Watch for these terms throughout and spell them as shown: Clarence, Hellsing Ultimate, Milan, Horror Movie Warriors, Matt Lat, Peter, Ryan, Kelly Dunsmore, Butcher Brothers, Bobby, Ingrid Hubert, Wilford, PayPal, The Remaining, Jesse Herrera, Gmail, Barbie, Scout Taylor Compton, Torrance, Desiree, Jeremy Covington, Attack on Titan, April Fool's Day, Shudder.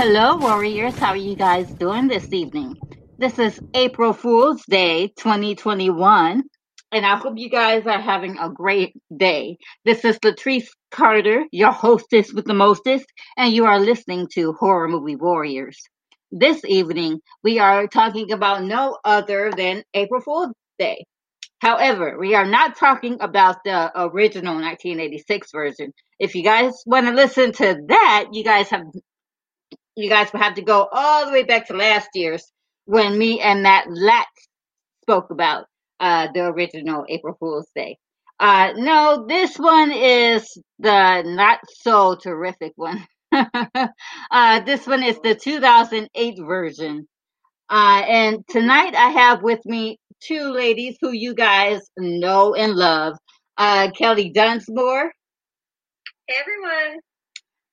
Hello, Warriors. How are you guys doing this evening? This is April Fool's Day 2021, and I hope you guys are having a great day. This is Latrice Carter, your hostess with the mostest, and you are listening to Horror Movie Warriors. This evening, we are talking about no other than April Fool's Day. However, we are not talking about the original 1986 version. If you guys want to listen to that, you guys will have to go all the way back to last year's when me and Matt Lat spoke about the original April Fool's Day. No, this one is the not so terrific one. This one is the 2008 version. And tonight I have with me two ladies who you guys know and love. Kelly Dunsmore. Hey, everyone.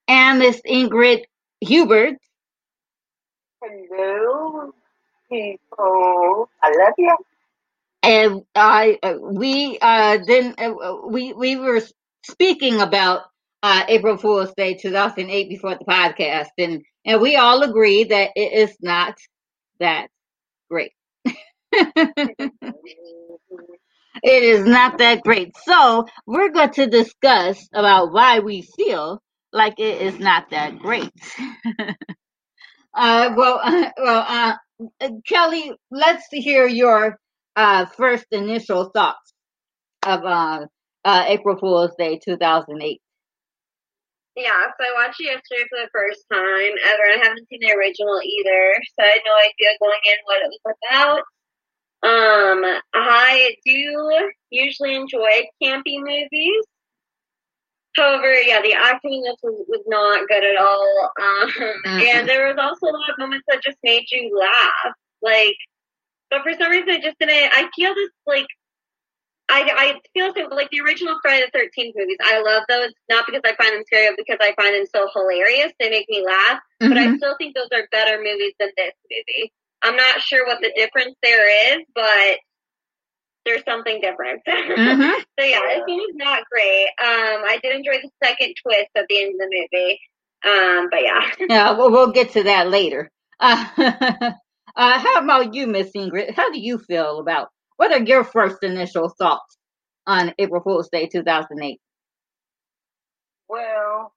And Miss Ingrid Hubert. Hello, people. I love you. And we were speaking about April Fool's Day 2008 before the podcast, and we all agree that it is not that great. It is not that great. So we're going to discuss about why we feel like it is not that great. Kelly, let's hear your first initial thoughts of April Fool's Day 2008. Yeah, so I watched it yesterday for the first time ever. I haven't seen the original either, so I had no idea going in what it was about. I do usually enjoy campy movies. However, yeah, the acting in this was not good at all. And there was also a lot of moments that just made you laugh. Like, but for some reason, I just didn't. I feel this, like, I feel so, like the original Friday the 13th movies. I love those, not because I find them scary, but because I find them so hilarious. They make me laugh. Mm-hmm. But I still think those are better movies than this movie. I'm not sure what the difference there is, but there's something different. Mm-hmm. So yeah, this one was not great. I did enjoy the second twist at the end of the movie. But yeah. Yeah, we'll get to that later. How about you, Miss Ingrid? How do you feel about, what are your first initial thoughts on April Fool's Day 2008? Well,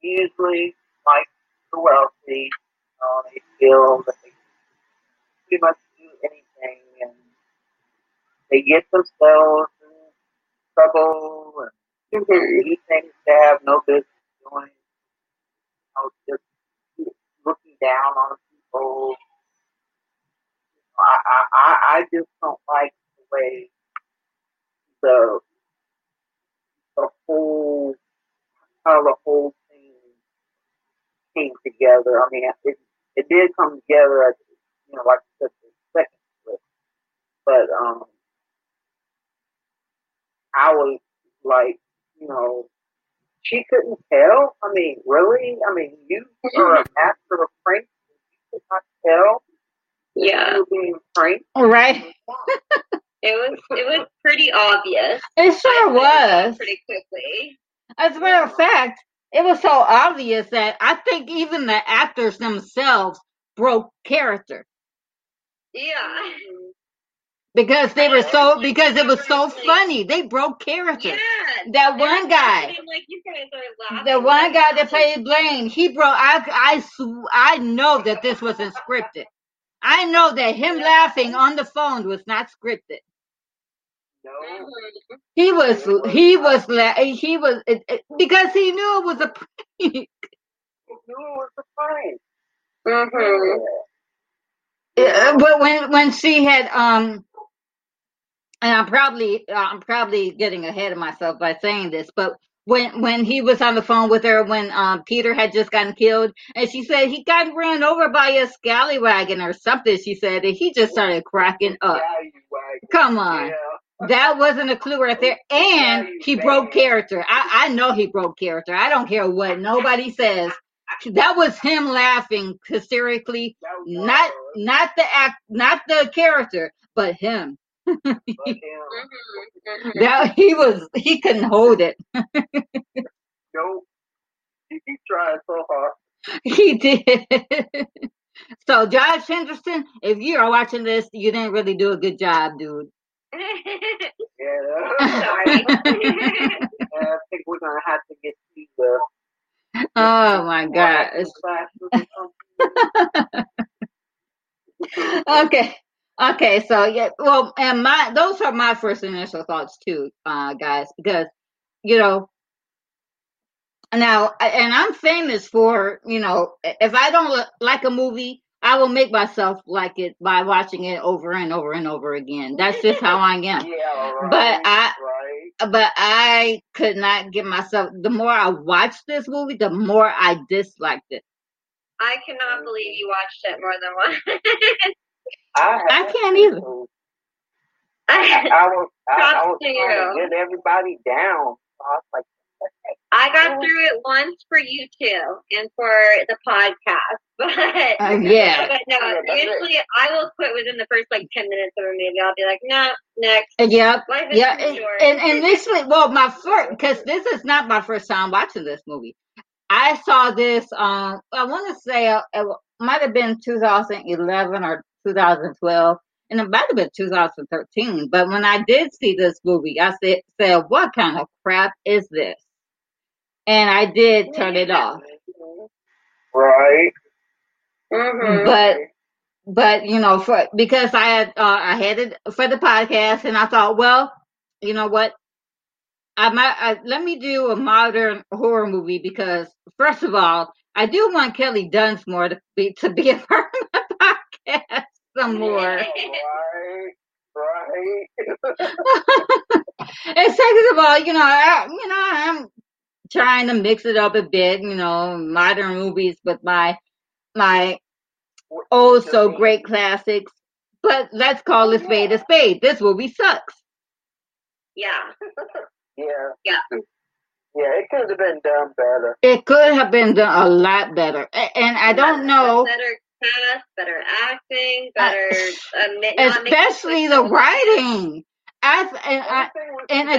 usually, like the wealthy, they feel that they pretty much do anything, and they get themselves in trouble and do things they have no business doing. Just looking down on people. I just don't like the way the whole thing came together. I mean, it did come together, as, you know, like I said, the second clip. But I was like, you know, she couldn't tell. I mean, really? I mean, you are a master of pranks. You could not tell. Yeah. Being pranked. Right. It was pretty obvious. It sure was. Pretty quickly. As a matter of fact, it was so obvious that I think even the actors themselves broke character. Yeah. Because it was so funny. They broke character. Yeah. That one guy. Like, you guys are laughing. The one guy that played Blaine, he broke. I know that this wasn't scripted. I know that him laughing on the phone was not scripted. No. He was because he knew it was a prank. He knew it was a prank. Mm-hmm. Yeah, but when she had and I'm probably getting ahead of myself by saying this, but when he was on the phone with her when Peter had just gotten killed, and she said he got ran over by a scallywagon or something, she said, and he just started cracking up. Come on. Yeah. That wasn't a clue right there. And he broke character. I know he broke character. I don't care what nobody says. That was him laughing hysterically. Not the character, but him. He couldn't hold it. Nope. He tried so hard. He did. So, Josh Henderson, if you are watching this, you didn't really do a good job, dude. Yeah, sorry. I think we're gonna have to get you. Oh my God. Okay. So yeah, well, and those are my first initial thoughts too, guys, because you know. Now, and I'm famous for, you know, if I don't like a movie, I will make myself like it by watching it over and over and over again. That's just how I am. Yeah, right, but I could not get myself. The more I watched this movie, the more I disliked it. I cannot believe you watched it more than once. I can't either. I was trying to get everybody down. I was like, I got through it once for you two and for the podcast, but no. Usually, I will quit within the first 10 minutes of a movie. I'll be like, no, next. Yep. Yeah. And initially, well, because this is not my first time watching this movie. I saw this. I want to say it might have been 2011 or 2012, and it might have been 2013. But when I did see this movie, I said, "What kind of crap is this?" And I did turn it off. Right. Mm-hmm. But you know, because I had it for the podcast, and I thought, well, you know what, let me do a modern horror movie, because first of all, I do want Kelly Dunsmore to be a part of my podcast some more. Right. And second of all, I'm trying to mix it up a bit, modern movies with my oh so great classics. But let's call a spade a spade. This movie sucks. Yeah. It could have been done better. It could have been done a lot better, and I don't know. Better cast, better acting, better. Especially the writing. And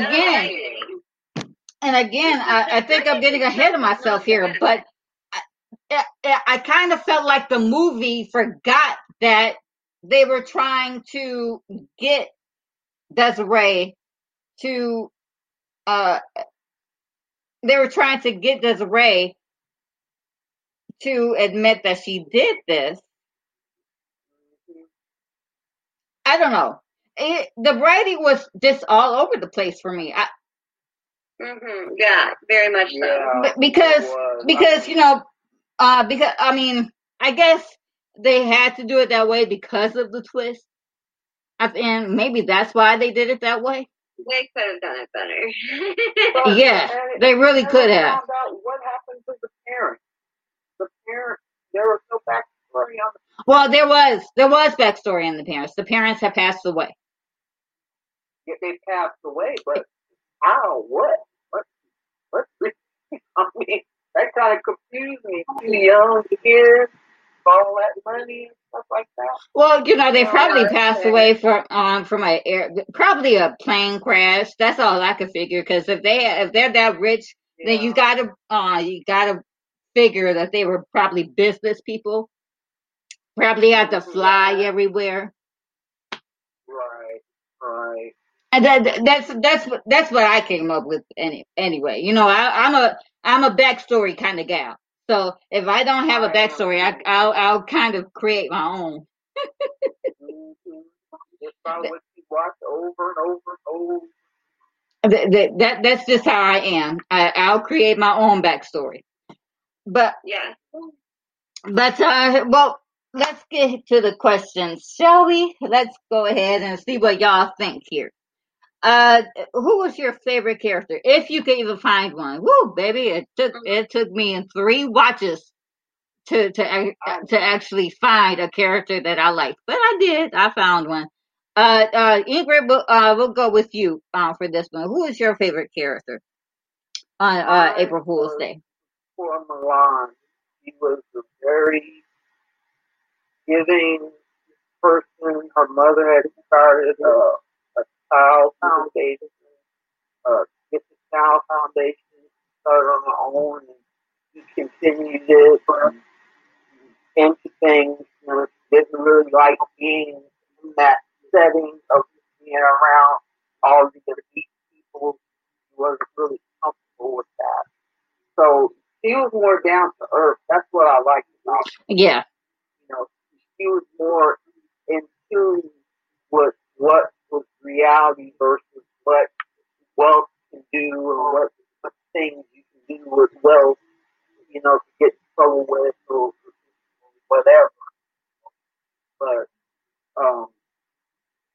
again, I think I'm getting ahead of myself here, but I kind of felt like the movie forgot that they were trying to get Desiree to, admit that she did this. I don't know. The writing was just all over the place for me. Mm-hmm. Yeah, very much so. Yeah, because I mean, I guess they had to do it that way because of the twist, and maybe that's why they did it that way. They could have done it better. Yeah, they really could have. What happened to the parents? The parents, there was no backstory on the. Well, there was backstory on the parents. The parents have passed away. Yeah, they passed away, but. Wow, what? I mean, that kind of confused me. Too young to hear all that money and stuff like that. Well, they probably passed away from probably a plane crash. That's all I could figure. Because if they're that rich, then you gotta figure that they were probably business people. Probably had to fly everywhere. Right. And that's what I came up with anyway. I'm a backstory kind of gal. So if I don't have a backstory, I'll kind of create my own. Mm-hmm. It's probably what you watch over and over and over. That's just how I am. I'll create my own backstory. But yeah. But well, let's get to the questions, shall we? Let's go ahead and see what y'all think here. Who was your favorite character, if you could even find one? Woo, baby! It took me 3 watches to actually find a character that I liked, but I did. I found one. Ingrid, we'll go with you for this one. Who is your favorite character on April Fool's Day? For Milan, he was a very giving person. Her mother had started a child foundation, get the child foundation, start on her own, and he continues it into things. Didn't really like being in that setting of being around all these people. He wasn't really comfortable with that. So she was more down to earth. That's what I liked about her. Yeah. You know, she was more in tune with what was reality versus what wealth can do or what things you can do with wealth, you know, to get trouble with or whatever. But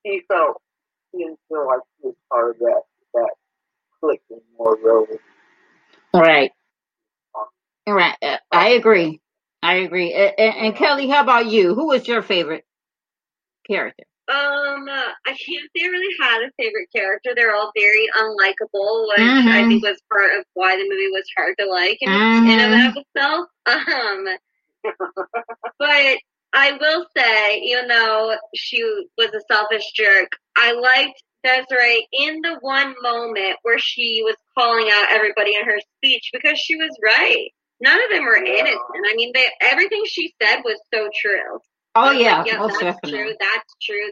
she didn't feel like she was part of that clique anymore, really. Right. Right. I agree. And Kelly, how about you? Who was your favorite character? I can't say I really had a favorite character. They're all very unlikable, which I think was part of why the movie was hard to like in and of itself. But I will say, even though she was a selfish jerk, I liked Desiree in the one moment where she was calling out everybody in her speech because she was right. None of them were innocent. I mean, everything she said was so true. Oh, yeah. Like, yeah, that's true.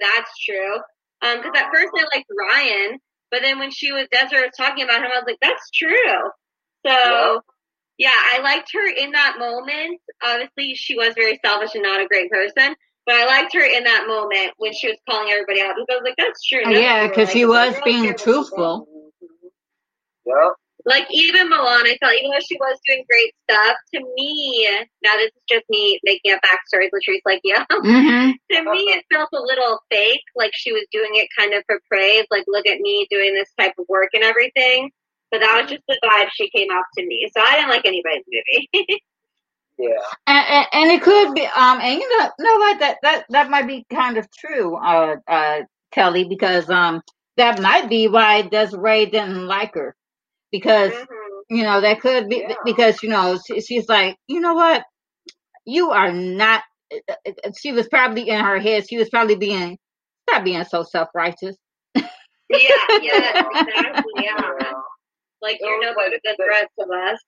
Because at first I liked Ryan, but then when Desiree was talking about him, I was like, that's true. So... yeah, I liked her in that moment. Obviously, she was very selfish and not a great person, but I liked her in that moment when she was calling everybody out. Because I was like, that's true. Oh, yeah, because she was being truthful. Yeah. Like, even Milan, I felt, even though she was doing great stuff, to me, now this is just me making up backstories, Latrice, like, yeah. Mm-hmm. To me, it felt a little fake, like she was doing it kind of for praise, like, look at me doing this type of work and everything. But that was just the vibe she came off to me. So I didn't like anybody's movie. Yeah. And it could be, and you know what, that might be kind of true, Kelly, because that might be why Desiree didn't like her. Because, you know, that could be, because, you know, she's like, you know what, you are not, she was probably in her head, she was probably being so self-righteous. yeah, exactly, yeah. Like, you're no better than the rest of us.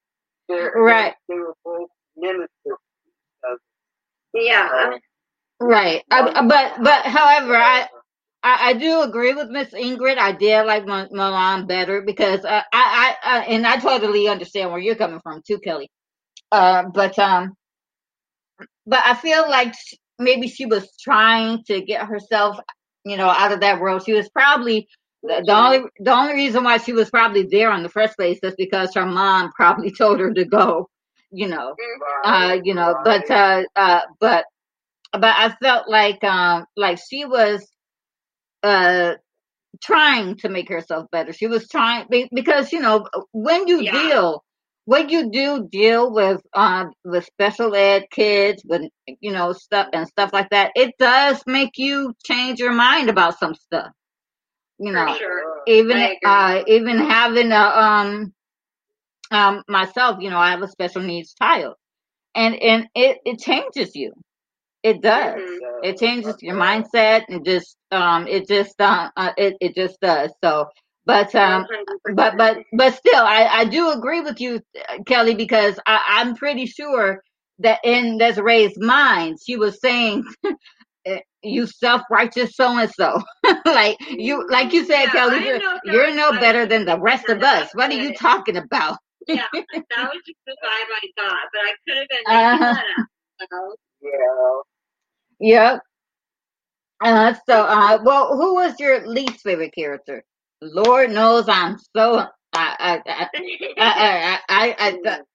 Right. They were both nemesis. Yeah. Right. But however, I do agree with Miss Ingrid. I did like Milan better because and I totally understand where you're coming from too, Kelly. But I feel like maybe she was trying to get herself, you know, out of that world. She was probably... The only reason why she was probably there in the first place is because her mom probably told her to go, you know, but I felt like she was trying to make herself better. She was trying because, you know, when you deal with special ed kids, with, you know, stuff like that, it does make you change your mind about some stuff. You know, sure. even having myself, you know, I have a special needs child, and it changes you. It does. Mm-hmm. It changes your mindset and just it just does. So, but still, I do agree with you, Kelly, because I'm pretty sure that in Desiree's mind, she was saying. You self-righteous so-and-so. like you said, yeah, Kelly, you're no better than the rest of us. What are you talking about? Yeah, that was just the vibe I got, but I could have been making that up. So. Yeah. So, who was your least favorite character? Lord knows I'm so... I couldn't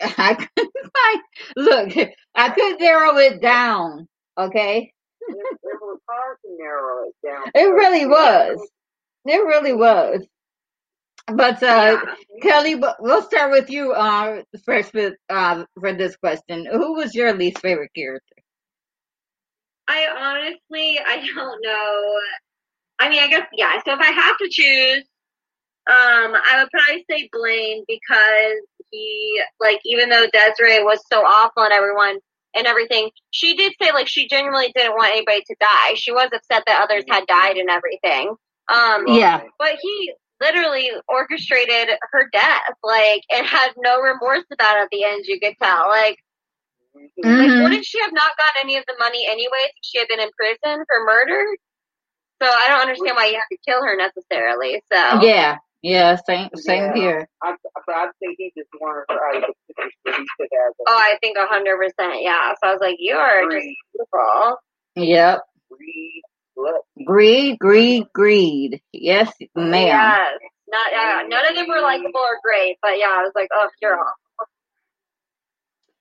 find... Look, I could narrow it down, okay? It was hard to narrow it down. It really was. But Kelly, we'll start with you first with for this question. Who was your least favorite character? I don't know. I mean, I guess, yeah. So if I have to choose, I would probably say Blaine because he, like, even though Desiree was so awful and everyone. And everything, she did say, like, she genuinely didn't want anybody to die. She was upset that others had died and everything. But he literally orchestrated her death, like, and had no remorse about it at the end, you could tell. Like, mm-hmm. Wouldn't she have not gotten any of the money anyways if she had been in prison for murder? So I don't understand why you have to kill her necessarily, so. Yeah, same here. I think he just wanted her out of the city. Oh, I think 100%, yeah. So I was like, you are just beautiful. Yep. Greed. Yes, ma'am. Yes. Not, none of them were likable or great, but yeah, I was like, oh, you're awful.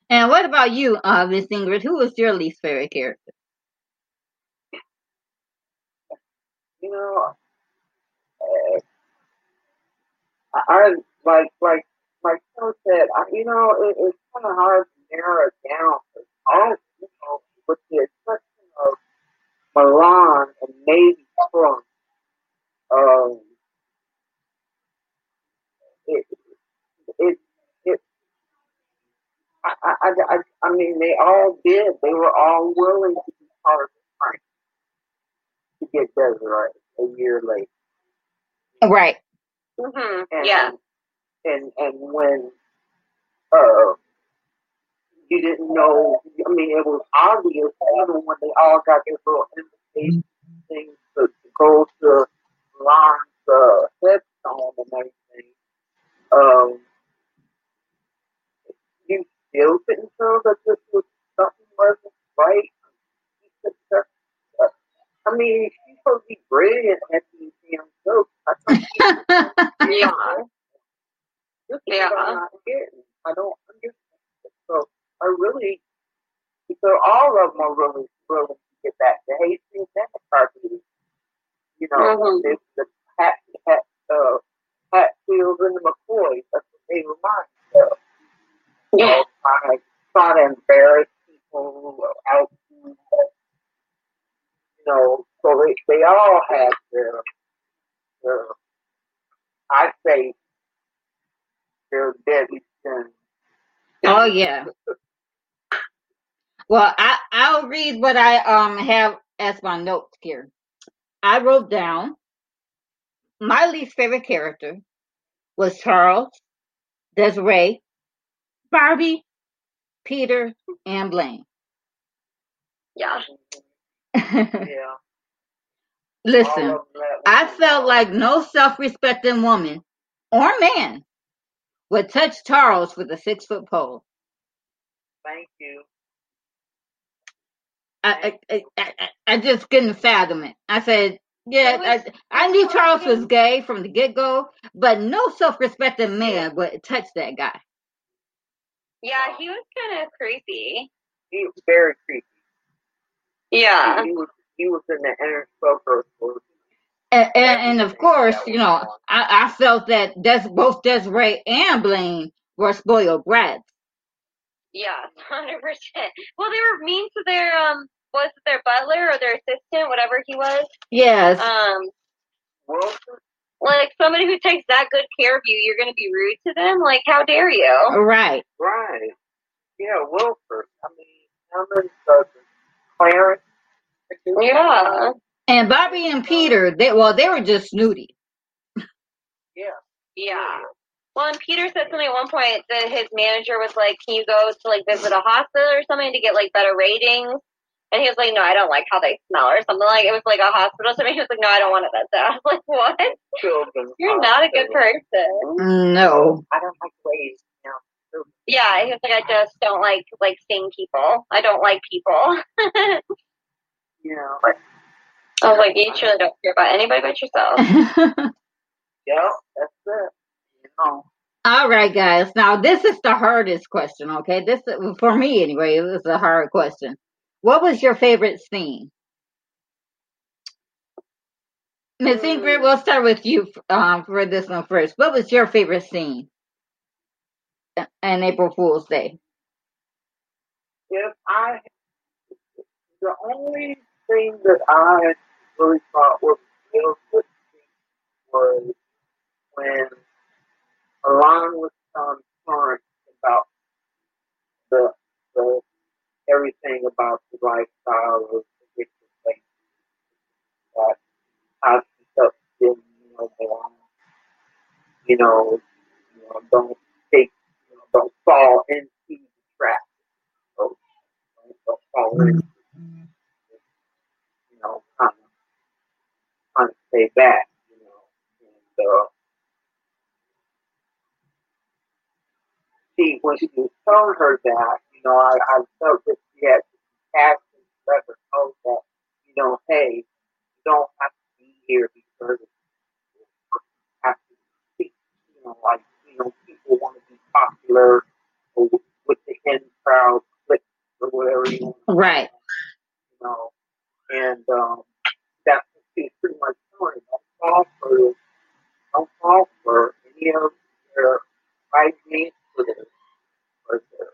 And what about you, Miss Ingrid? Who was your least favorite character? You know, I like Phil said. You know, it's kind of hard to narrow it down. All, you know, with the exception of Milan and maybe Torrance, I mean, they all did. They were all willing to be part of the fight to get Desiree a year later. Right. Mm-hmm. And when you didn't know, I mean, it was obvious even when they all got their little invitation things to go to Lon's headstone and everything. You still couldn't tell that this was something wasn't right. I mean, she's supposed to be brilliant at these damn jokes. I don't understand. So all of them are really willing to get back. The Hastings and the Carpenters, you know, mm-hmm. the Hatfields and the McCoys. That's what they remind me of. You know, trying to embarrass people out. You know, so they all have their I say their deadly sin. Oh yeah. Well, I'll read what I have as my notes here. I wrote down my least favorite character was Charles, Desiree, Barbie, Peter, and Blaine. Yeah. Yeah. Listen, I felt like no self-respecting woman or man would touch Charles with a 6-foot pole. Thank you. I just couldn't fathom it. I said, yeah, I knew Charles was gay from the get-go, but no self-respecting man would touch that guy. Yeah, he was kind of creepy. He was very creepy. Yeah. He was in the inner circle. And of course, you know, I felt that both Desiree and Blaine were spoiled brats. Yeah, 100%. Well, they were mean to their, was it their butler or their assistant, whatever he was? Yes. Like, somebody who takes that good care of you, you're going to be rude to them? Like, how dare you? Right. Right. Yeah, Wilford. I mean, how many Clarence. Yeah. And Bobby and Peter, they were just snooty. Yeah. Yeah. Well, and Peter said something at one point that his manager was like, can you go to, like, visit a hospital or something to get, like, better ratings? And he was like, no, I don't like how they smell or something. Like, it was like a hospital. So he was like, no, I don't want it. So I was like, what? You're not a good person. No. I don't like ways. No. Yeah, he was like, I just don't like seeing people. I don't like people. Yeah. I was like, you truly don't care about anybody but yourself. Yeah, that's it. Yeah. All right, guys. Now, this is the hardest question, okay? This, for me anyway, it was a hard question. What was your favorite scene? Miss Ingrid, we'll start with you for this one first. What was your favorite scene in April Fool's Day? The only thing that I really thought was a real good scene was when Milan was telling Torrance about the everything about the lifestyle of the things that I felt didn't know Milan don't fall into the trap. Don't fall into kind of stay back, and see, when she was telling her that, I felt that she had to be asking to let her know that, hey, you don't have to be here because people want to be popular or with the in crowd clicks or whatever you want. Right. And that's what she's pretty much doing. Don't fall for any of their right names for this or their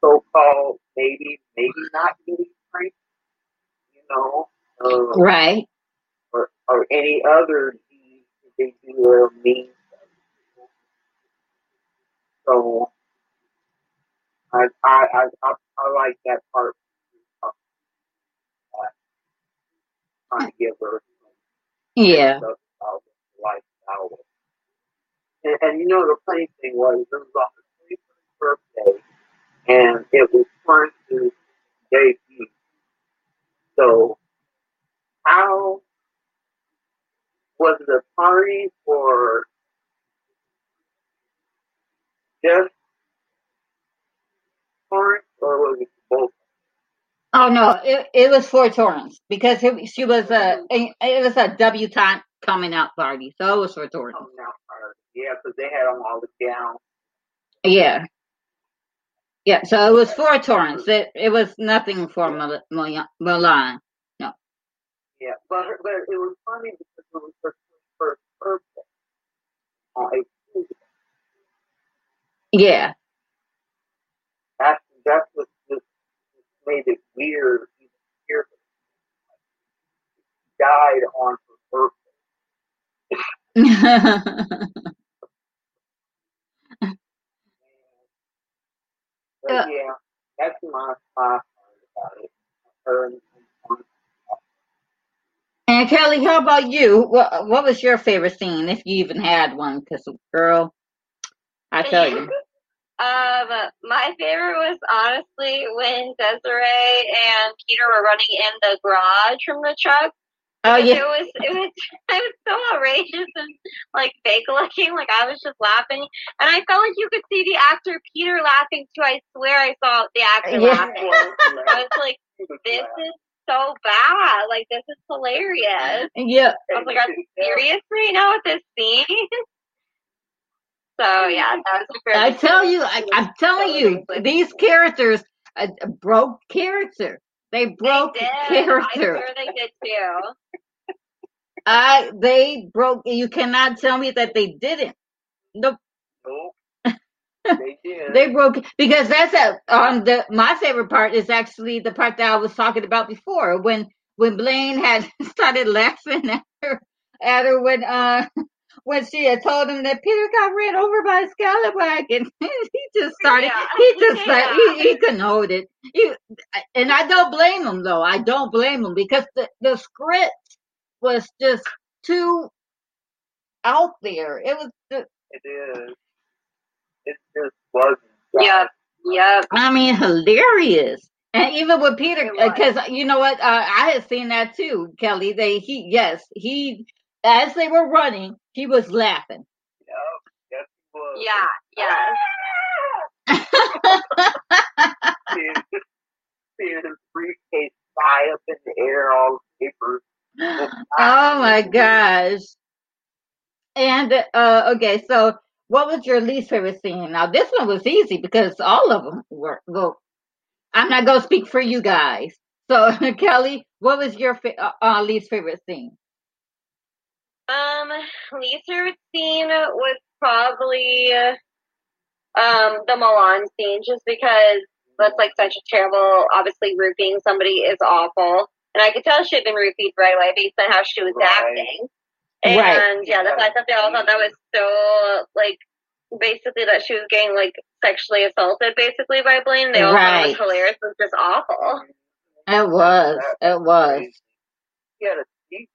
so-called maybe not really great, right. Or any other they do or mean. So I like that part. Trying to give her lifestyle. And the funny thing was it was on his 21st birthday and it was Torrance's debut. So how was it a party or just Torrance, or was it both? Oh no, it was for Torrance because she was a debutante coming out party, so it was for Torrance. Coming out party, yeah, because they had them all down. Yeah. So it was for Torrance. It was nothing for Milan. No. Yeah, but it was funny because it was her first birthday. Yeah. That's what just made it weird. She died on her birthday. Yeah, that's my about it. Her and Kelly, how about you? What was your favorite scene, if you even had one? Because, girl, I tell you. My favorite was honestly when Desiree and Peter were running in the garage from the truck. Oh yeah. It was so outrageous and like fake looking. Like I was just laughing, and I felt like you could see the actor Peter laughing too. I swear I saw the actor laughing. I was like, this is so bad. Like this is hilarious. Yeah. I was like, are you serious right now with this scene? So yeah, that was a great. I'm telling you, these characters broke character. They broke character. I swear they did too. They broke. You cannot tell me that they didn't. Nope. They did. They broke because that's my favorite part is actually the part that I was talking about before when Blaine had started laughing at her when she had told him that Peter got ran over by a scallop wagon, he couldn't hold it. And I don't blame him though. I don't blame him because the script was just too out there. It was. It just wasn't. Yep. I mean, hilarious. And even with Peter, because you know what, I had seen that too, Kelly. As they were running, he was laughing. Yes, he was. Yeah. Seeing his briefcase fly up in the air, all the papers. Oh my gosh! And okay, so what was your least favorite scene? Now this one was easy because all of them were. Well, I'm not gonna speak for you guys. So Kelly, what was your least favorite scene? Least favorite scene was probably the Milan scene, just because that's like such a terrible. Obviously, roofing somebody is awful, and I could tell she had been roofied right away based on how she was acting. And yeah, that's why something I thought that was so like basically that she was getting like sexually assaulted basically by Blaine. They all thought it was hilarious. It was just awful. It was. He had a teacher.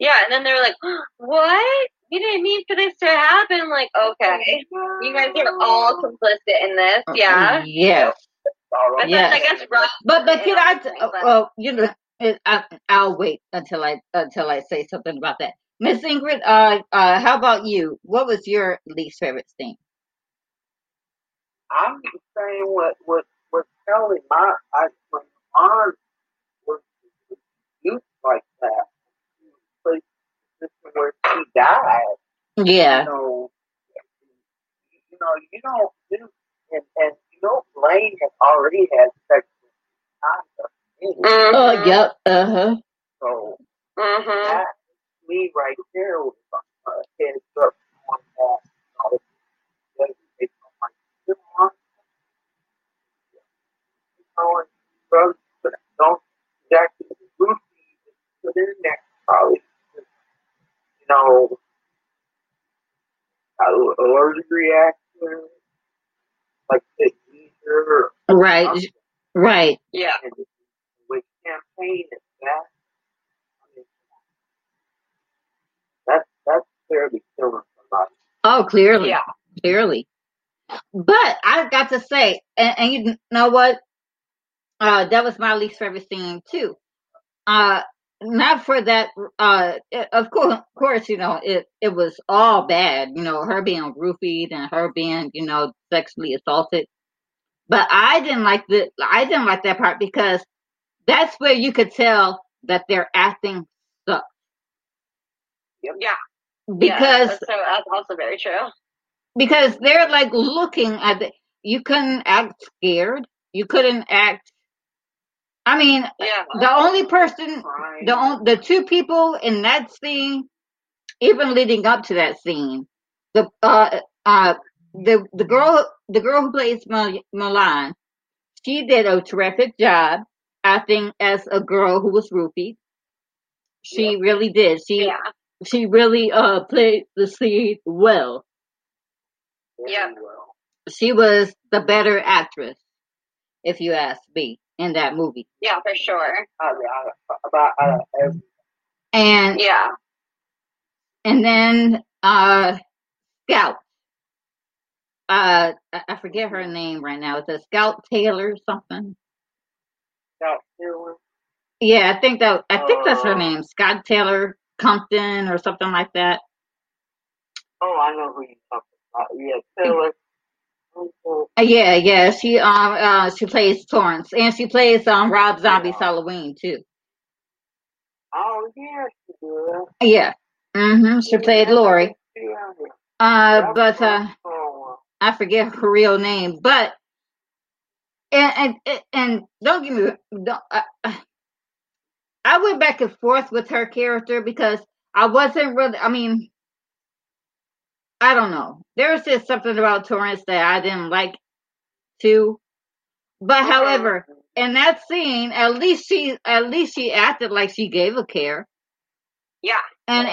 Yeah, and then they were like, what? We didn't mean for this to happen. I'm like, okay. You guys are all complicit in this, yeah? Yes. But yes. Then I guess Rob... But can I... you know, I'll wait until I say something about that. Miss Ingrid, how about you? What was your least favorite scene? I'm saying what Kelly, my mom was used like that. Place where she died. Yeah. So, you don't do, and Blaine has already had sexual contact. Mm-hmm. Oh, yep. Uh-huh. So, mm-hmm. That, me right there with my head up on that. But don't exactly root for their next college. You know, allergic reaction, like the seizure. Right, right. Yeah. And with campaign is that. That's clearly killing somebody. Oh, clearly. Yeah. Clearly. But I've got to say, and you know what? That was my least favorite scene, too. Not for that, of course, it was all bad, her being roofied and her being, sexually assaulted. But I didn't like that part because that's where you could tell that they're acting sucks. Yeah. Because that's also very true. Because they're like looking at it. You couldn't act scared. You couldn't act. I mean, yeah. The only person, the two people in that scene, even leading up to that scene, the girl who plays Milan, she did a terrific job acting as a girl who was roofied. She really did. She really played the scene well. Yeah, she was the better actress, if you ask me, in that movie. Yeah, for sure. And yeah, and then Scout. I forget her name right now. It's a Scout Taylor something. Scout Taylor. Yeah, I think that's her name, Scout Taylor Compton or something like that. Oh, I know who you're talking about. Yeah, Taylor. Yeah. She plays Torrance, and she plays Rob Zombie's Halloween too. Oh yeah, she did. Yeah. Mhm. She played Lori. But I forget her real name. But and don't give me don't. I went back and forth with her character because I wasn't really. I mean, I don't know. There was just something about Torrance that I didn't like too. But however, in that scene, at least she acted like she gave a care. Yeah. And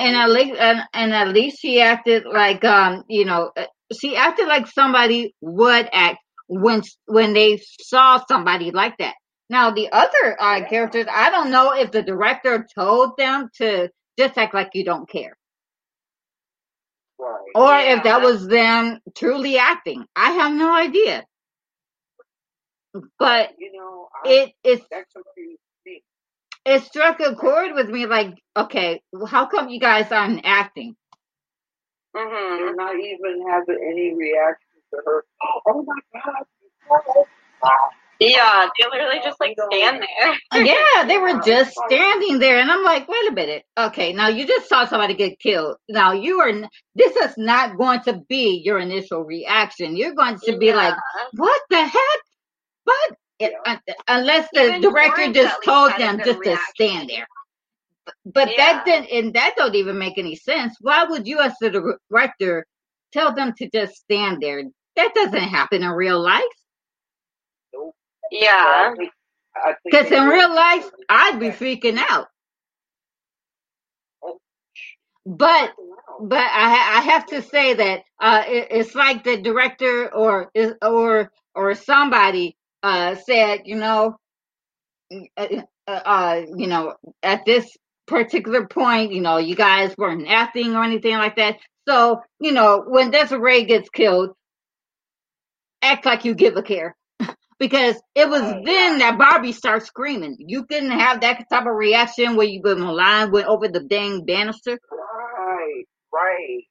at least she acted like she acted like somebody would act when they saw somebody like that. Now, the other characters, I don't know if the director told them to just act like you don't care. Right. Or if that was them truly acting. I have no idea. But, it struck a chord with me, like, okay, how come you guys aren't acting? Mm-hmm. You're not even having any reaction to her. Oh, my God. Yeah, they literally just like stand there. Yeah, they were just standing there, and I'm like, wait a minute. Okay, now you just saw somebody get killed. Now this is not going to be your initial reaction. You're going to be like, what the heck? What? Yeah. Unless the director just told them just to stand there. But that don't even make any sense. Why would you, as the director, tell them to just stand there? That doesn't happen in real life. Yeah, because in real life, I'd be freaking out. But I have to say that it's like the director or somebody said, at this particular point, you know, you guys weren't acting or anything like that. So, you know, when Desiree gets killed, act like you give a care. Because it was then that Barbie starts screaming. You couldn't have that type of reaction where you when Milan went over the dang banister. Right.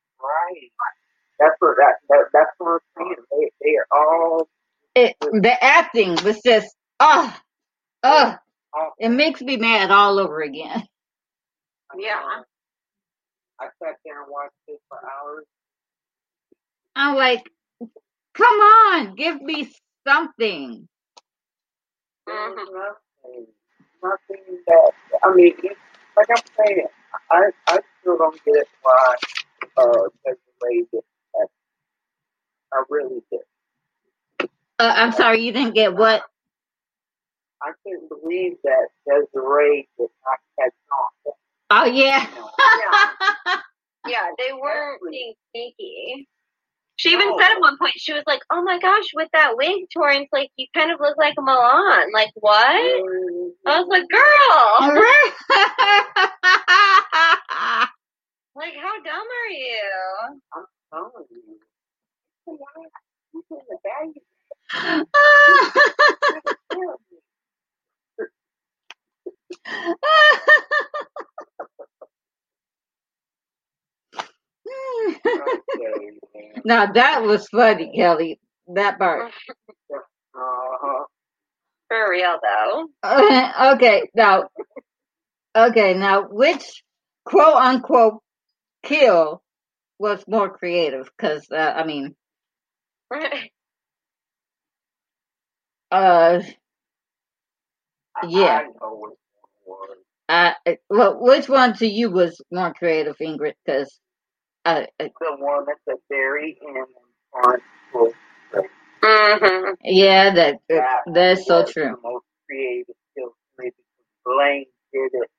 That's what I'm saying. They're all. The acting was just it makes me mad all over again. Yeah, I sat there and watched it for hours. I'm like, come on, give me something. Nothing that like I'm saying, I still don't get why Desiree did that. I really did. I'm sorry, you didn't get what? I couldn't believe that Desiree did not catch on. Oh, yeah. Yeah, they were being sneaky. She even said at one point, she was like, oh my gosh, with that wig, Torrance, like, you kind of look like Milan. Like, what? I was like, girl! Like, how dumb are you? I'm telling you. You put in the bag. Now that was funny, Kelly. That part. For real, though. Okay, now, which quote-unquote kill was more creative? Because, yeah. Well, which one to you was more creative, Ingrid? Because the one at the very end on Fool's Day. Mm-hmm. Yeah, that's so true. The most creative kill for me because Blaine did it,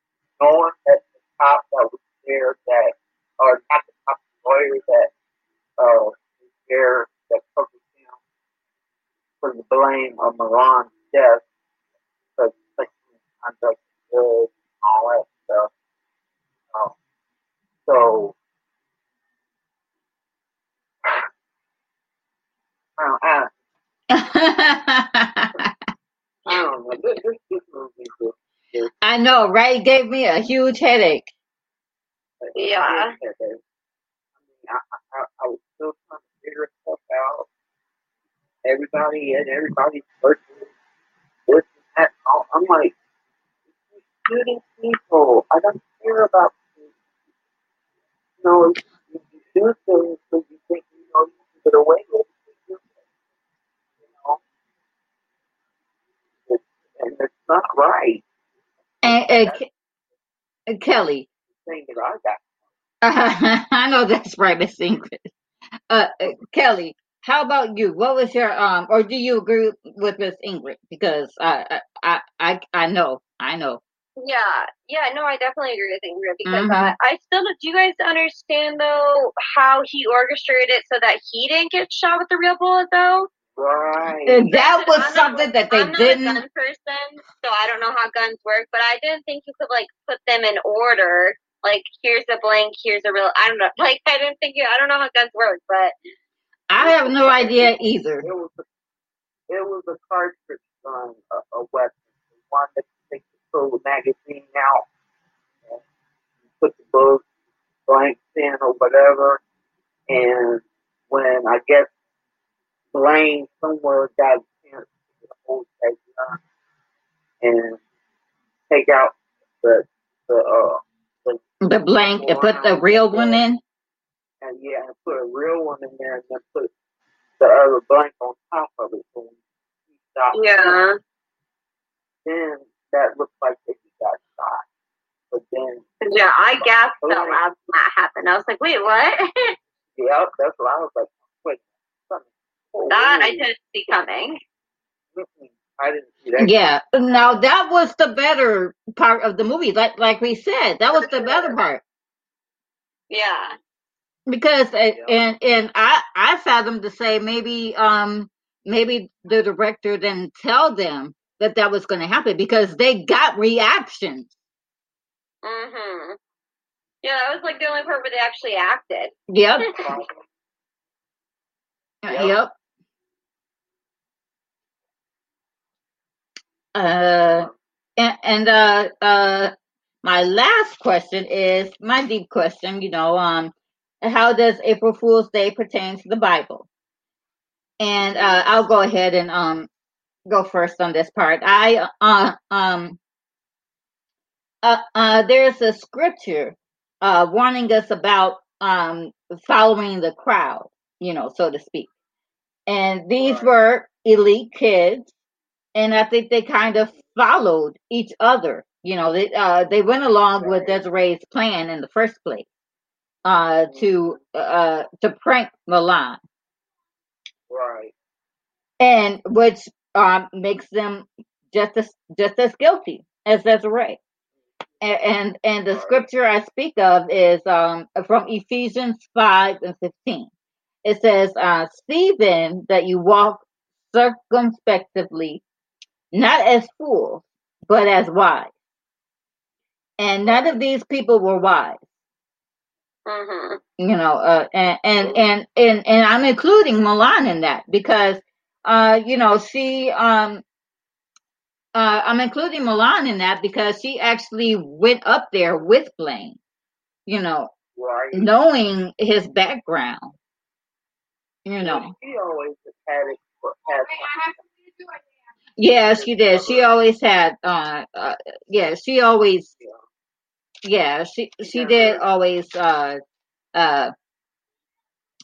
knowing that the cop that was there, that or not the cop, the lawyer that was there that covered him for the blame of Milan's death, because conduct good and all that stuff. So. I don't know. This movie is. I know, right? It gave me a huge headache. Yeah. I was still trying to figure stuff out. Everybody's working. This and that. I'm like, shooting people. I don't care about you. No, you do things because you think you know you can get away with. And it's not right. And Kelly. I know that's right, Miss Ingrid. Kelly, how about you? What was your or do you agree with Miss Ingrid? Because I know. Yeah, no, I definitely agree with Ingrid because I still don't. Do you guys understand though how he orchestrated it so that he didn't get shot with the real bullet though? Right. And that was something that they didn't. I'm not a gun person, so I don't know how guns work. But I didn't think you could like put them in order. Like here's a blank, here's a real. I don't know. Like I didn't think you. I don't know how guns work, but I have no idea either. It was a cartridge gun, a weapon, one that you take the full magazine out, and you put the bullet blanks in or whatever. And when I guess. Blaine somewhere got a chance to hold that gun and take out the blank and put the real one in. And yeah, and put a real one in there and then put the other blank on top of it. So he shot. Yeah. Then that looked like he got shot, but then yeah, I gasped so loud when that happened. I was like, wait, what? Yeah, that's what I was like. That I didn't see coming. I didn't see that. Yeah. Now that was the better part of the movie. Like we said, that was the better part. Yeah. Because and I fathomed to say maybe the director didn't tell them that was going to happen because they got reactions. Mm-hmm. Yeah, that was like the only part where they actually acted. Yep. Yep. And my last question is my deep question, how does April Fool's Day pertain to the Bible? And I'll go ahead and go first on this part. There's a scripture warning us about following the crowd, so to speak. And these were elite kids. And I think they kind of followed each other. They went along with Desiree's plan in the first place to prank Milan. Right. And which makes them just as guilty as Desiree. And the scripture I speak of is from Ephesians 5:15. It says, "See then that you walk circumspectly, not as fools, but as wise." And none of these people were wise. Mm-hmm. And I'm including Milan in that because, I'm including Milan in that because she actually went up there with Blaine, right, knowing his background, She always had yeah, she did. She always had, she did always have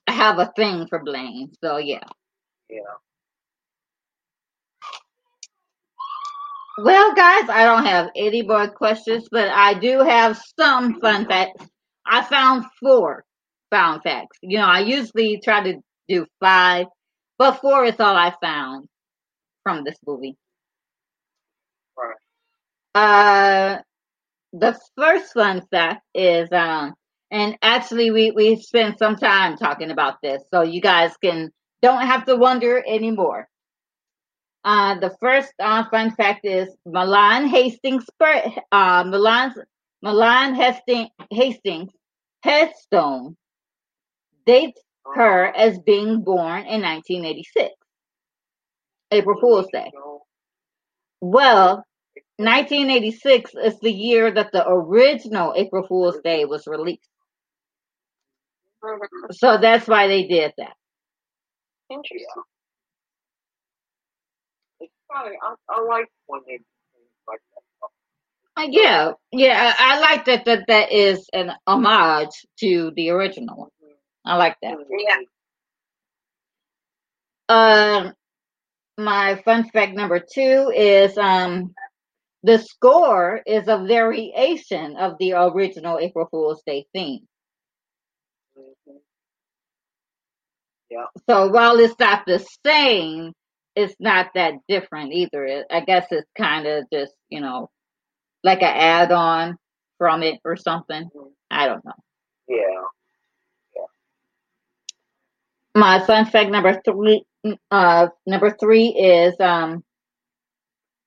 a thing for Blaine. So, yeah. Yeah. Well, guys, I don't have any more questions, but I do have some fun facts. I found 4 fun facts. I usually try to do 5, but 4 is all I found from this movie. Right. The first fun fact is, and actually we spent some time talking about this, so you guys don't have to wonder anymore. The first fun fact is Milan Hastings' headstone dates her as being born in 1986. April Fool's Day. Well, 1986 is the year that the original April Fool's Day was released. So that's why they did that. Interesting. It's probably, I like when they do things like that. Yeah, I like that is an homage to the original one. I like that. Yeah. My fun fact number 2 is the score is a variation of the original April Fool's Day theme. Mm-hmm. Yeah. So while it's not the same, it's not that different either. I guess it's kind of just, like an add-on from it or something. Mm-hmm. I don't know. Yeah. My fun fact number 3. Number 3 is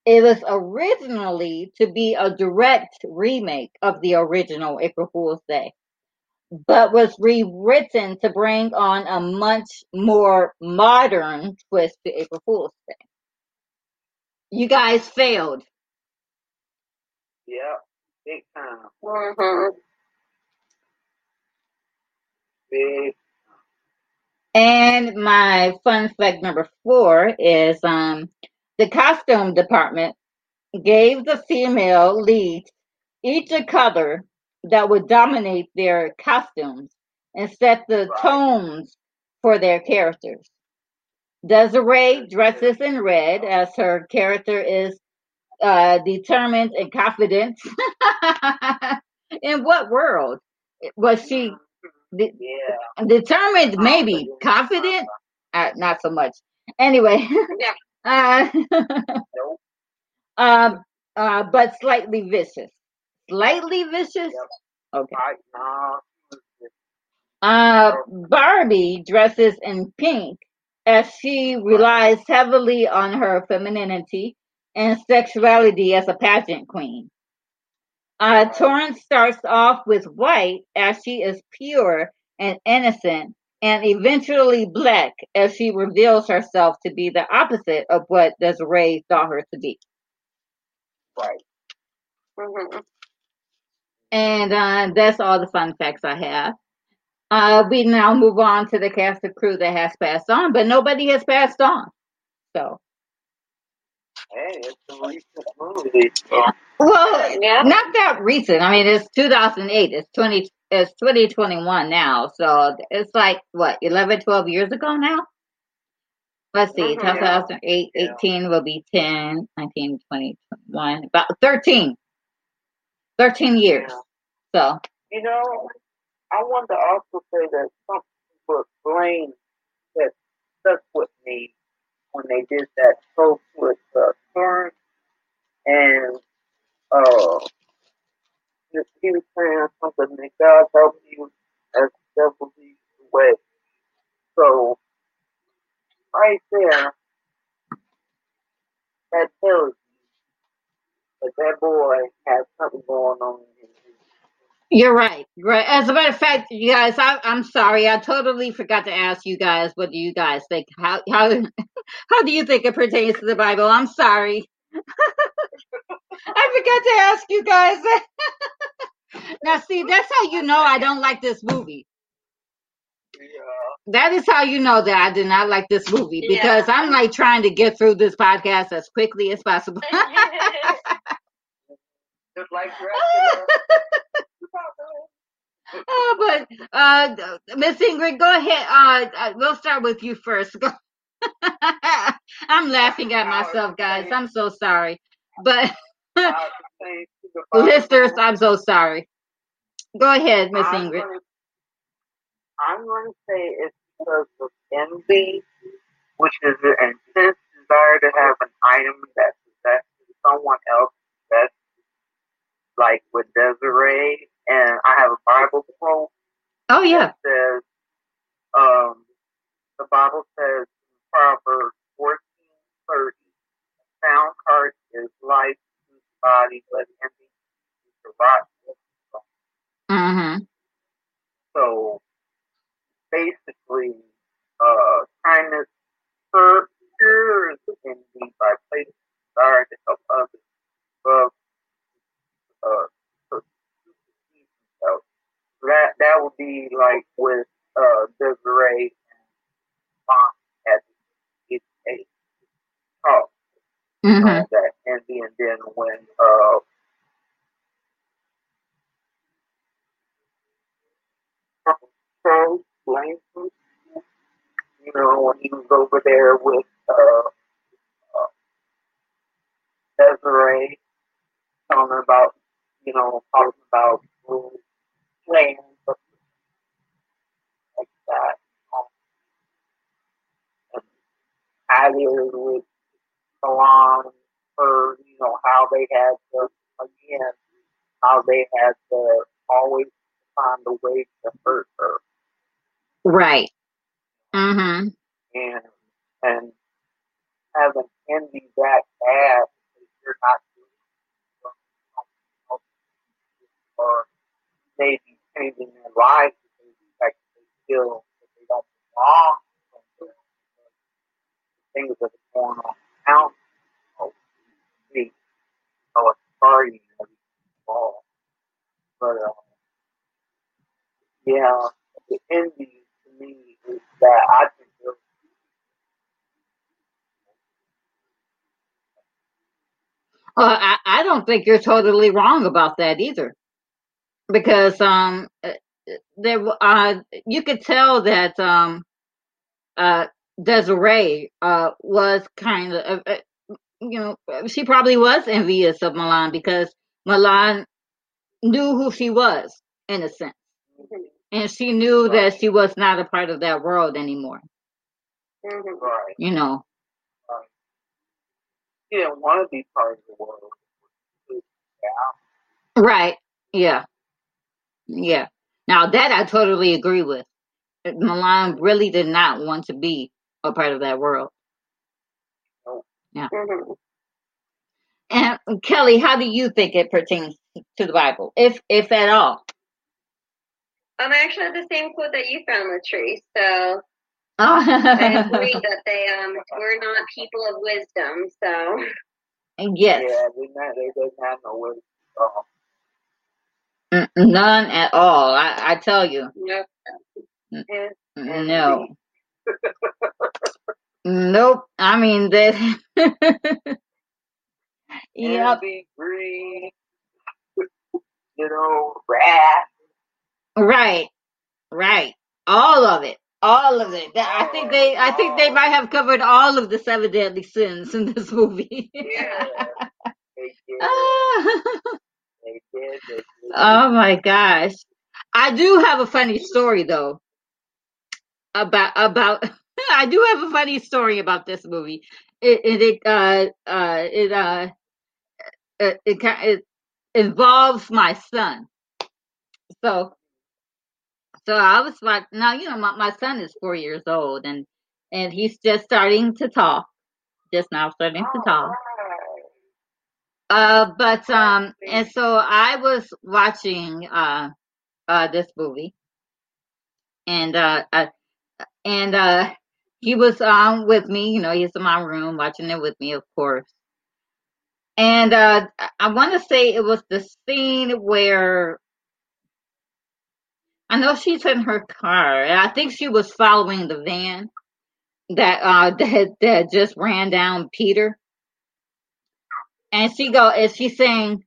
it was originally to be a direct remake of the original April Fool's Day, but was rewritten to bring on a much more modern twist to April Fool's Day. You guys failed. Yeah, big time. Mm-hmm. Big. And my fun fact number 4 is the costume department gave the female leads each a color that would dominate their costumes and set the tones for their characters. Desiree dresses in red as her character is determined and confident. In what world was she? Determined, maybe confident, not so much. Anyway, but slightly vicious. Slightly vicious. Okay. Barbie dresses in pink as she relies heavily on her femininity and sexuality as a pageant queen. Torrance starts off with white, as she is pure and innocent, and eventually black, as she reveals herself to be the opposite of what Desiree thought her to be. Right. Mm-hmm. And that's all the fun facts I have. We now move on to the cast and crew that has passed on, but nobody has passed on. So. Hey, it's a recent movie. Well, yeah. Not that recent. I mean, it's 2008. It's 2021 now. So it's like, what, 11, 12 years ago now? Let's see. 2008, yeah. 18 will be 10, 19, 20, 21, about 13. 13 years. Yeah. So. You know, I wanted to also say that something with Blaine that stuck with me when they did that post with Torrance, and he was saying something that God helped you as the devil leads the way. So right there, that tells you that that boy has something going on in his. You're right. As a matter of fact, you guys, I'm sorry. I totally forgot to ask you guys, what do you guys think? How do you think it pertains to the Bible? I'm sorry. I forgot to ask you guys. Now, see, that's how you know I don't like this movie. Yeah. That is how you know that I did not like this movie, because I'm like trying to get through this podcast as quickly as possible. Just like regular. Oh, but Miss Ingrid, go ahead. We'll start with you first. I'm laughing at myself, guys. I'm so sorry, but listeners, I'm so sorry. Go ahead, Miss Ingrid. I'm going to say it's because of envy, which is an intense desire to have an item that possesses someone else, that's like with Desiree. And I have a Bible quote. Oh, yeah. It says, the Bible says in Proverbs 14:30, a sound heart is life to the body, but envy is the rot. Mm-hmm. So, basically, kindness cures envy by placing desire to help others above That would be like with Desiree and Mom at a talk. That envy, and then when Charles Blaine, you know, when he was over there with Desiree, talking about Blaine, like that. And I did with Milan for, you know, how they had to always find a way to hurt her. Right. Mm-hmm. And having envy that bad because you're not doing or maybe changing their lives, like they feel that they don't belong, things that are going on out, it's party and all. But yeah, the envy to me is that I think really I don't think you're totally wrong about that either. Because you could tell that Desiree was kind of, she probably was envious of Milan, because Milan knew who she was, in a sense. Mm-hmm. And she knew that she was not a part of that world anymore. Mm-hmm. Right. You know. Right. She didn't want to be part of the world. Yeah. Right. Yeah. Yeah. Now that I totally agree with. Milan really did not want to be a part of that world. Yeah. Mm-hmm. And Kelly, how do you think it pertains to the Bible, if at all. I actually have the same quote that you found, Latrice. So I agree that they were not people of wisdom. So yes, yeah, they didn't have no wisdom at all. None at all. I tell you, nope. Yeah. No. Nope. I mean that. Yep. Green, rat. Right. All of it. I think they might have covered all of the 7 deadly sins in this movie. Yeah. They did. Oh my gosh. I do have a funny story though. I do have a funny story about this movie. It involves my son. So I was like, now, my son is 4 years old and he's just starting to talk. Just now starting to talk. And so I was watching this movie and he was with me, he's in my room watching it with me, of course. And I want to say it was the scene where I know she's in her car, and I think she was following the van that just ran down Peter. And she's saying,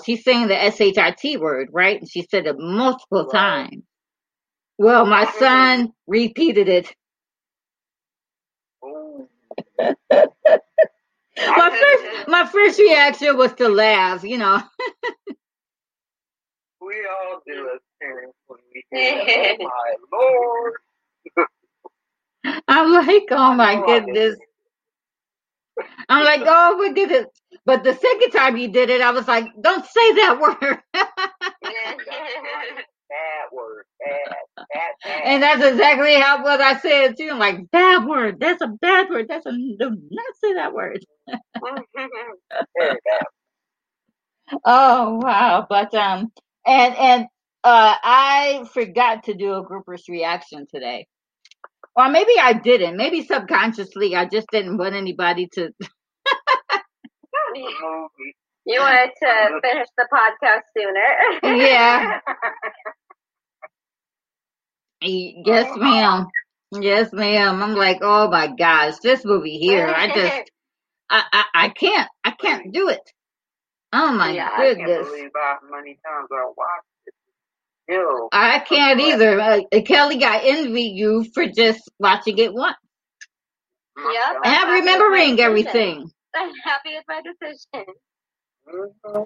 she's saying the SHIT word, right? And she said it multiple times. Well, my son repeated it. My first reaction was to laugh, We all do as parents when we hear, oh my Lord. I'm like, oh my goodness. I'm like, oh, we did it. But the second time you did it, I was like, don't say that word. Bad word. Bad. And that's exactly what I said, too. I'm like, bad word. That's a bad word. Do not say that word. Oh, wow. But, I forgot to do a grouper's reaction today. Or maybe I didn't. Maybe subconsciously, I just didn't want anybody to. You wanted to finish the podcast sooner. Yeah. Yes, ma'am. Yes, ma'am. I'm like, oh my gosh, this movie here. I just, I can't do it. Oh my goodness! I can't believe how many times I watched it. Ew. I can't either. Kelly, I envy you for just watching it once. Yep. And remembering everything. I'm happy with my decision.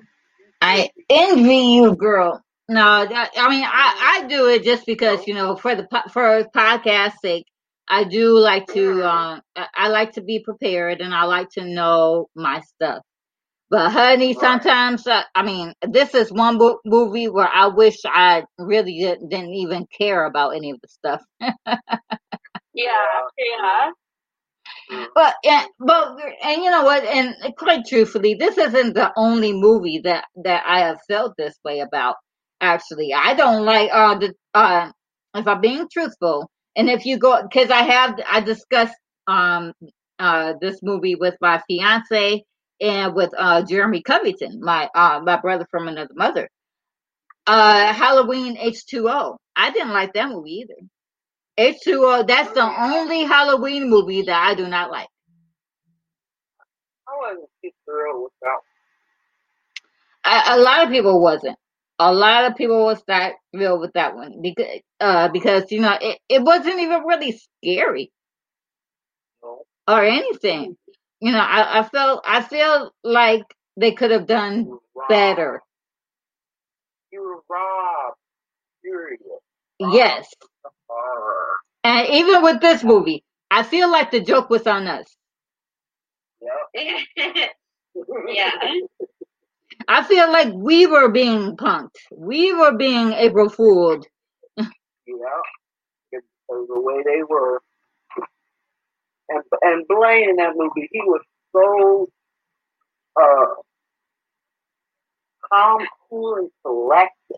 I envy you, girl. No, I do it just because for podcast sake. I do like to. I like to be prepared, and I like to know my stuff. But honey, sometimes, this is one movie where I wish I really didn't even care about any of the stuff. Yeah. But you know what? And quite truthfully, this isn't the only movie that I have felt this way about. Actually, I don't like if I'm being truthful, and if you go, because I discussed this movie with my fiance. And with Jeremy Covington, my brother from another mother, Halloween H2O. I didn't like that movie either. H2O. That's the only Halloween movie that I do not like. I wasn't thrilled with that. A lot of people wasn't. A lot of people was not thrilled with that one because it wasn't even really scary or anything. I feel like they could have done better. You were robbed. Serious. Yes. And even with this movie, I feel like the joke was on us. Yeah. Yeah. I feel like we were being punked. We were being April Fooled. Yeah. Because the way they were. And Blaine in that movie, he was so calm, cool, and collected.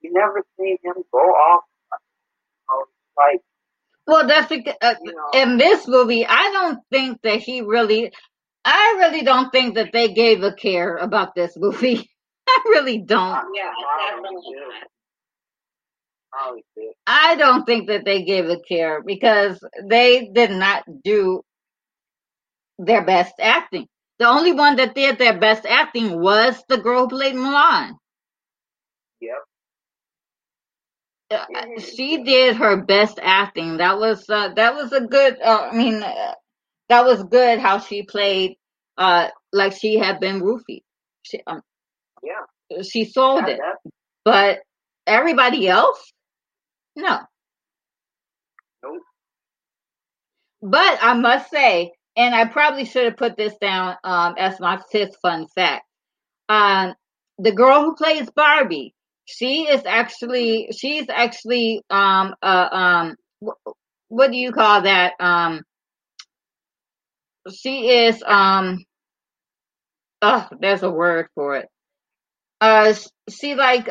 You never seen him go off like. Well, that's because in this movie, I don't think that he really. I really don't think that they gave a care about this movie. I really don't. Yeah, I don't think that they gave a care because they did not do their best acting. The only one that did their best acting was the girl who played Milan. Yep. She did her best acting. That was good how she played, like she had been roofied. She sold it. But everybody else, no. Nope. But I must say, and I probably should have put this down as my fifth fun fact. The girl who plays Barbie, she's actually what do you call that? She is, there's a word for it. She like,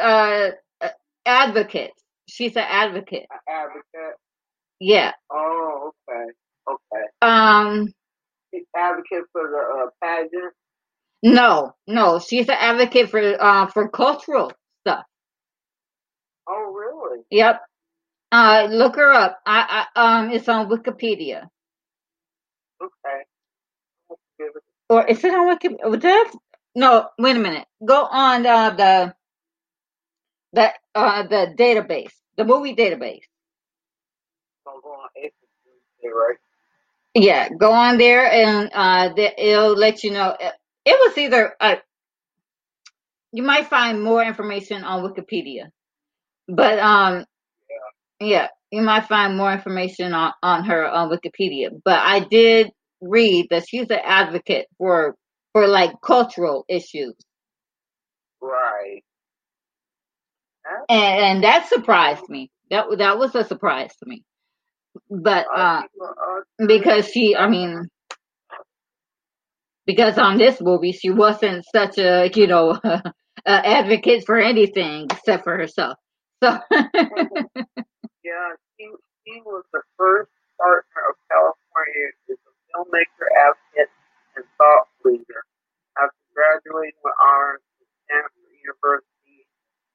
advocate. She's an advocate. An advocate? Yeah. Oh, okay. Okay. She's advocate for the pageant? No. She's an advocate for cultural stuff. Oh, really? Yep. Look her up. I it's on Wikipedia. Okay. Or is it on Wikipedia? No, wait a minute. Go on the database, the movie database. I'll go on April, right? Yeah, go on there and it'll let you know. It was either you might find more information on Wikipedia, but yeah, you might find more information on her on Wikipedia. But I did read that she's an advocate for like cultural issues, right? And that surprised me. That was a surprise to me, but because on this movie she wasn't such a advocate for anything except for herself. So yeah, she was the first partner of California as a filmmaker, advocate, and thought leader. After graduating with honors from Stanford University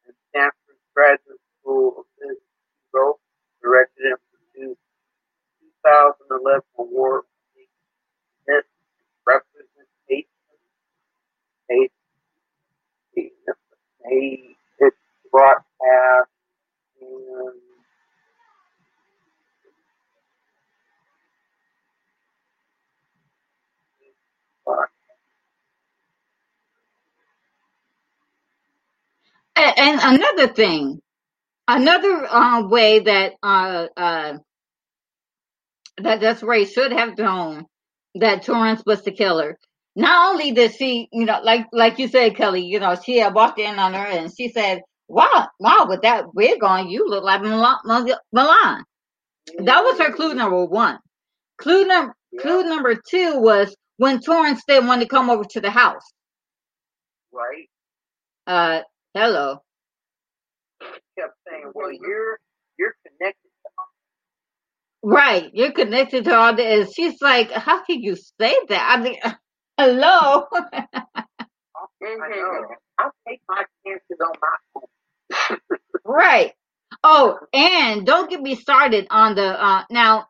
and Stanford Graduate School of Business, she wrote, directed, and produced the 2011 award winning Miss Representation. It's broadcast and and another thing, way that that Desiree should have known that Torrance was the killer. Not only did she, like you said, Kelly, she had walked in on her and she said, "Wow, with that wig on, you look like Milan." That was her clue number one. Clue number two was when Torrance didn't want to come over to the house. Right. Hello. He kept saying, "Well, you're connected to all." Right, you're connected to all this. She's like, "How can you say that?" I mean, hello. I'll take my chances on my own. Right. Oh, and don't get me started on the now.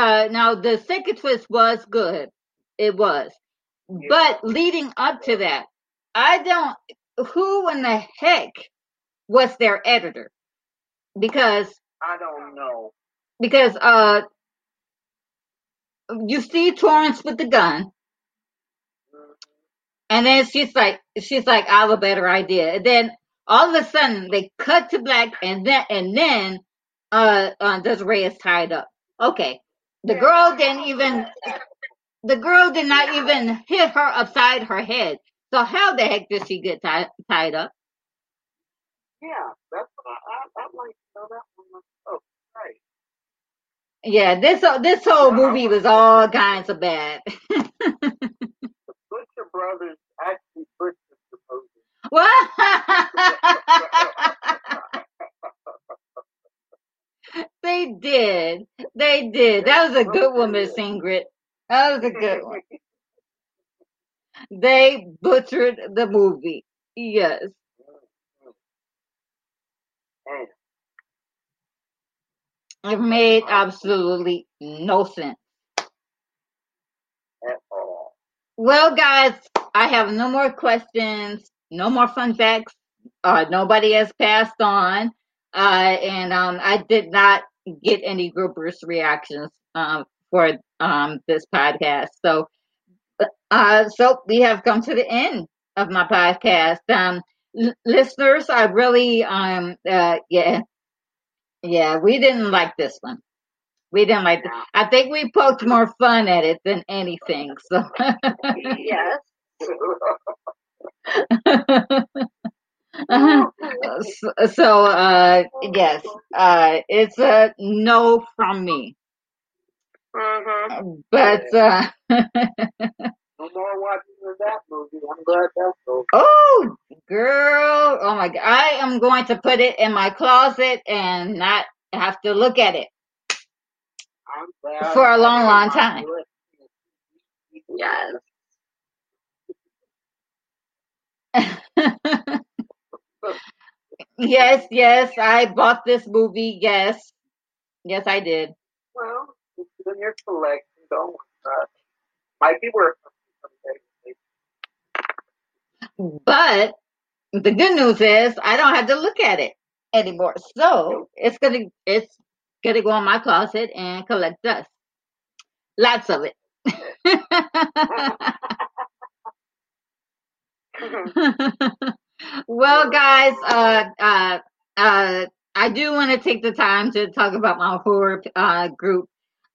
Now the second twist was good. It was, yeah. But leading up to that, who in the heck was their editor? Because I don't know. Because you see Torrance with the gun, and then she's like, "I have a better idea." And then all of a sudden they cut to black, and then Desiree is tied up. Okay, the girl did not even hit her upside her head. So how the heck did she get tied up? Yeah, that's what I'd like to know that one myself. Right. Yeah, this whole movie was all kinds of bad. The Butcher Brothers actually butchered They did. They did. That was a good one, Miss Ingrid. That was a good one. They butchered the movie. Yes. It made absolutely no sense. Well, guys, I have no more questions, no more fun facts. Nobody has passed on. And I did not get any groupers reactions for this podcast. So we have come to the end of my podcast. Listeners, I really, we didn't like this one. We didn't like this. I think we poked more fun at it than anything. So yes. Yes, it's a no from me. But no more watching that movie. I'm glad that's over. Oh, girl! Oh my God! I am going to put it in my closet and not have to look at it for a long, long time. Yes. Yes, I bought this movie. Yes, I did. Well, it's in your collection. Don't worry. Might be worth something. But the good news is I don't have to look at it anymore. So it's gonna go in my closet and collect dust. Lots of it. Well, guys, I do want to take the time to talk about my horror group.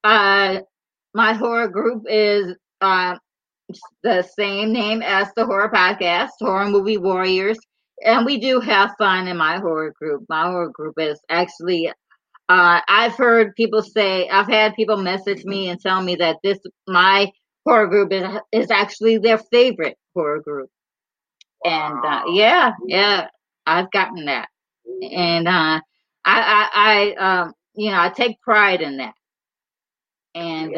My horror group is the same name as the horror podcast, Horror Movie Warriors, and we do have fun in my horror group. My horror group is actually, I've had people message me and tell me that my horror group is actually their favorite horror group. And I've gotten that, and I take pride in that, and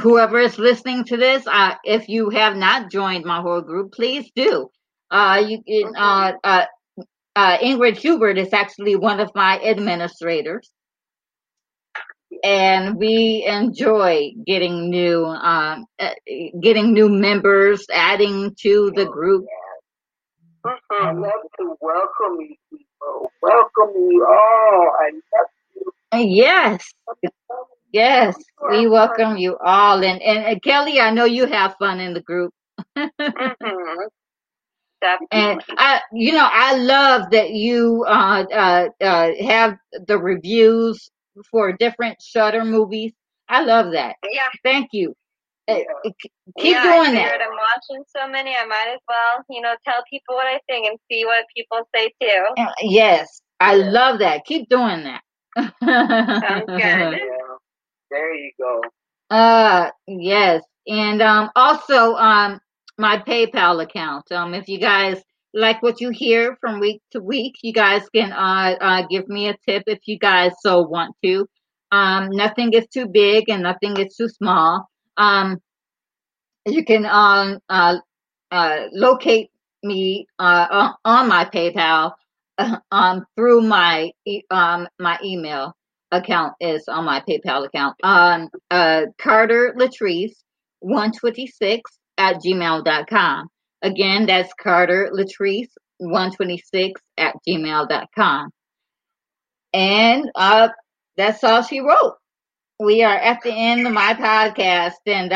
whoever is listening to this, if you have not joined my whole group, please do. Ingrid Hubert is actually one of my administrators. And we enjoy getting new members, adding to the group. I love to welcome you people. Welcome you all. I love you. Yes, we welcome you all. And Kelly, I know you have fun in the group. And I love that you have the reviews for different Shudder movies. I love that. Yeah. Thank you. Keep doing that. I'm watching so many. I might as well, tell people what I think and see what people say too. Yes. I love that. Keep doing that. Sounds good. Yeah. There you go. Yes. And also my PayPal account. If you guys like what you hear from week to week, you guys can give me a tip if you guys so want to. Nothing is too big and nothing is too small. You can locate me on my PayPal through my my email account is on my PayPal account. Carter Latrice 126 at gmail.com. Again, that's Carter Latrice 126 at gmail.com. And that's all she wrote. We are at the end of my podcast. And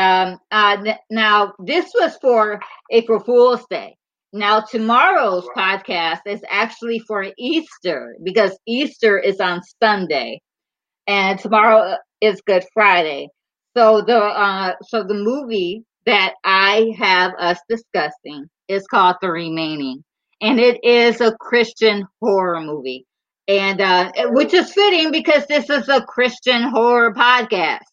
now this was for April Fool's Day. Now tomorrow's podcast is actually for Easter, because Easter is on Sunday and tomorrow is Good Friday. So the movie that I have us discussing is called The Remaining, and it is a Christian horror movie, and which is fitting because this is a Christian horror podcast.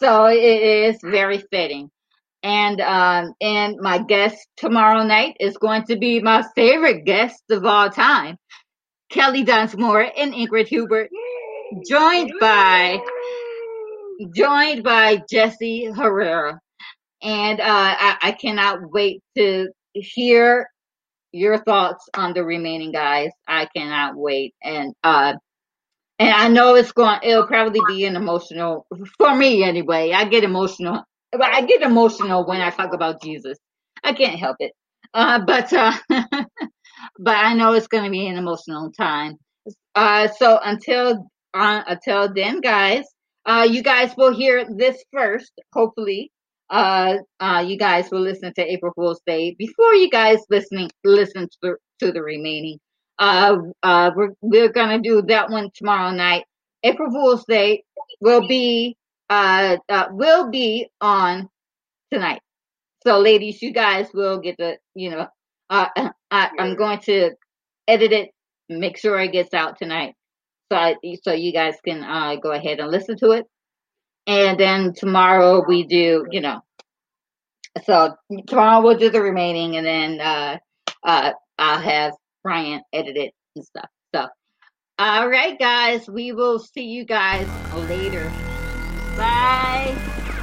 So it is very fitting. And my guest tomorrow night is going to be my favorite guest of all time, Kelly Dunsmore and Ingrid Hubert, joined by Jesse Herrera. And I cannot wait to hear your thoughts on The Remaining, guys. I cannot wait. And I know it'll probably be an emotional, for me anyway. I get emotional when I talk about Jesus. I can't help it. But I know it's going to be an emotional time. So until then, guys, you guys will hear this first, hopefully. You guys will listen to April Fool's Day before you guys listen to The Remaining. We're gonna do that one tomorrow night. April Fool's Day will be on tonight. So, ladies, you guys will get the, I'm going to edit it, make sure it gets out tonight, so you guys can go ahead and listen to it. And then tomorrow we do, so tomorrow we'll do The Remaining, and then I'll have Ryan edit it and stuff. So, all right, guys, we will see you guys later. Bye.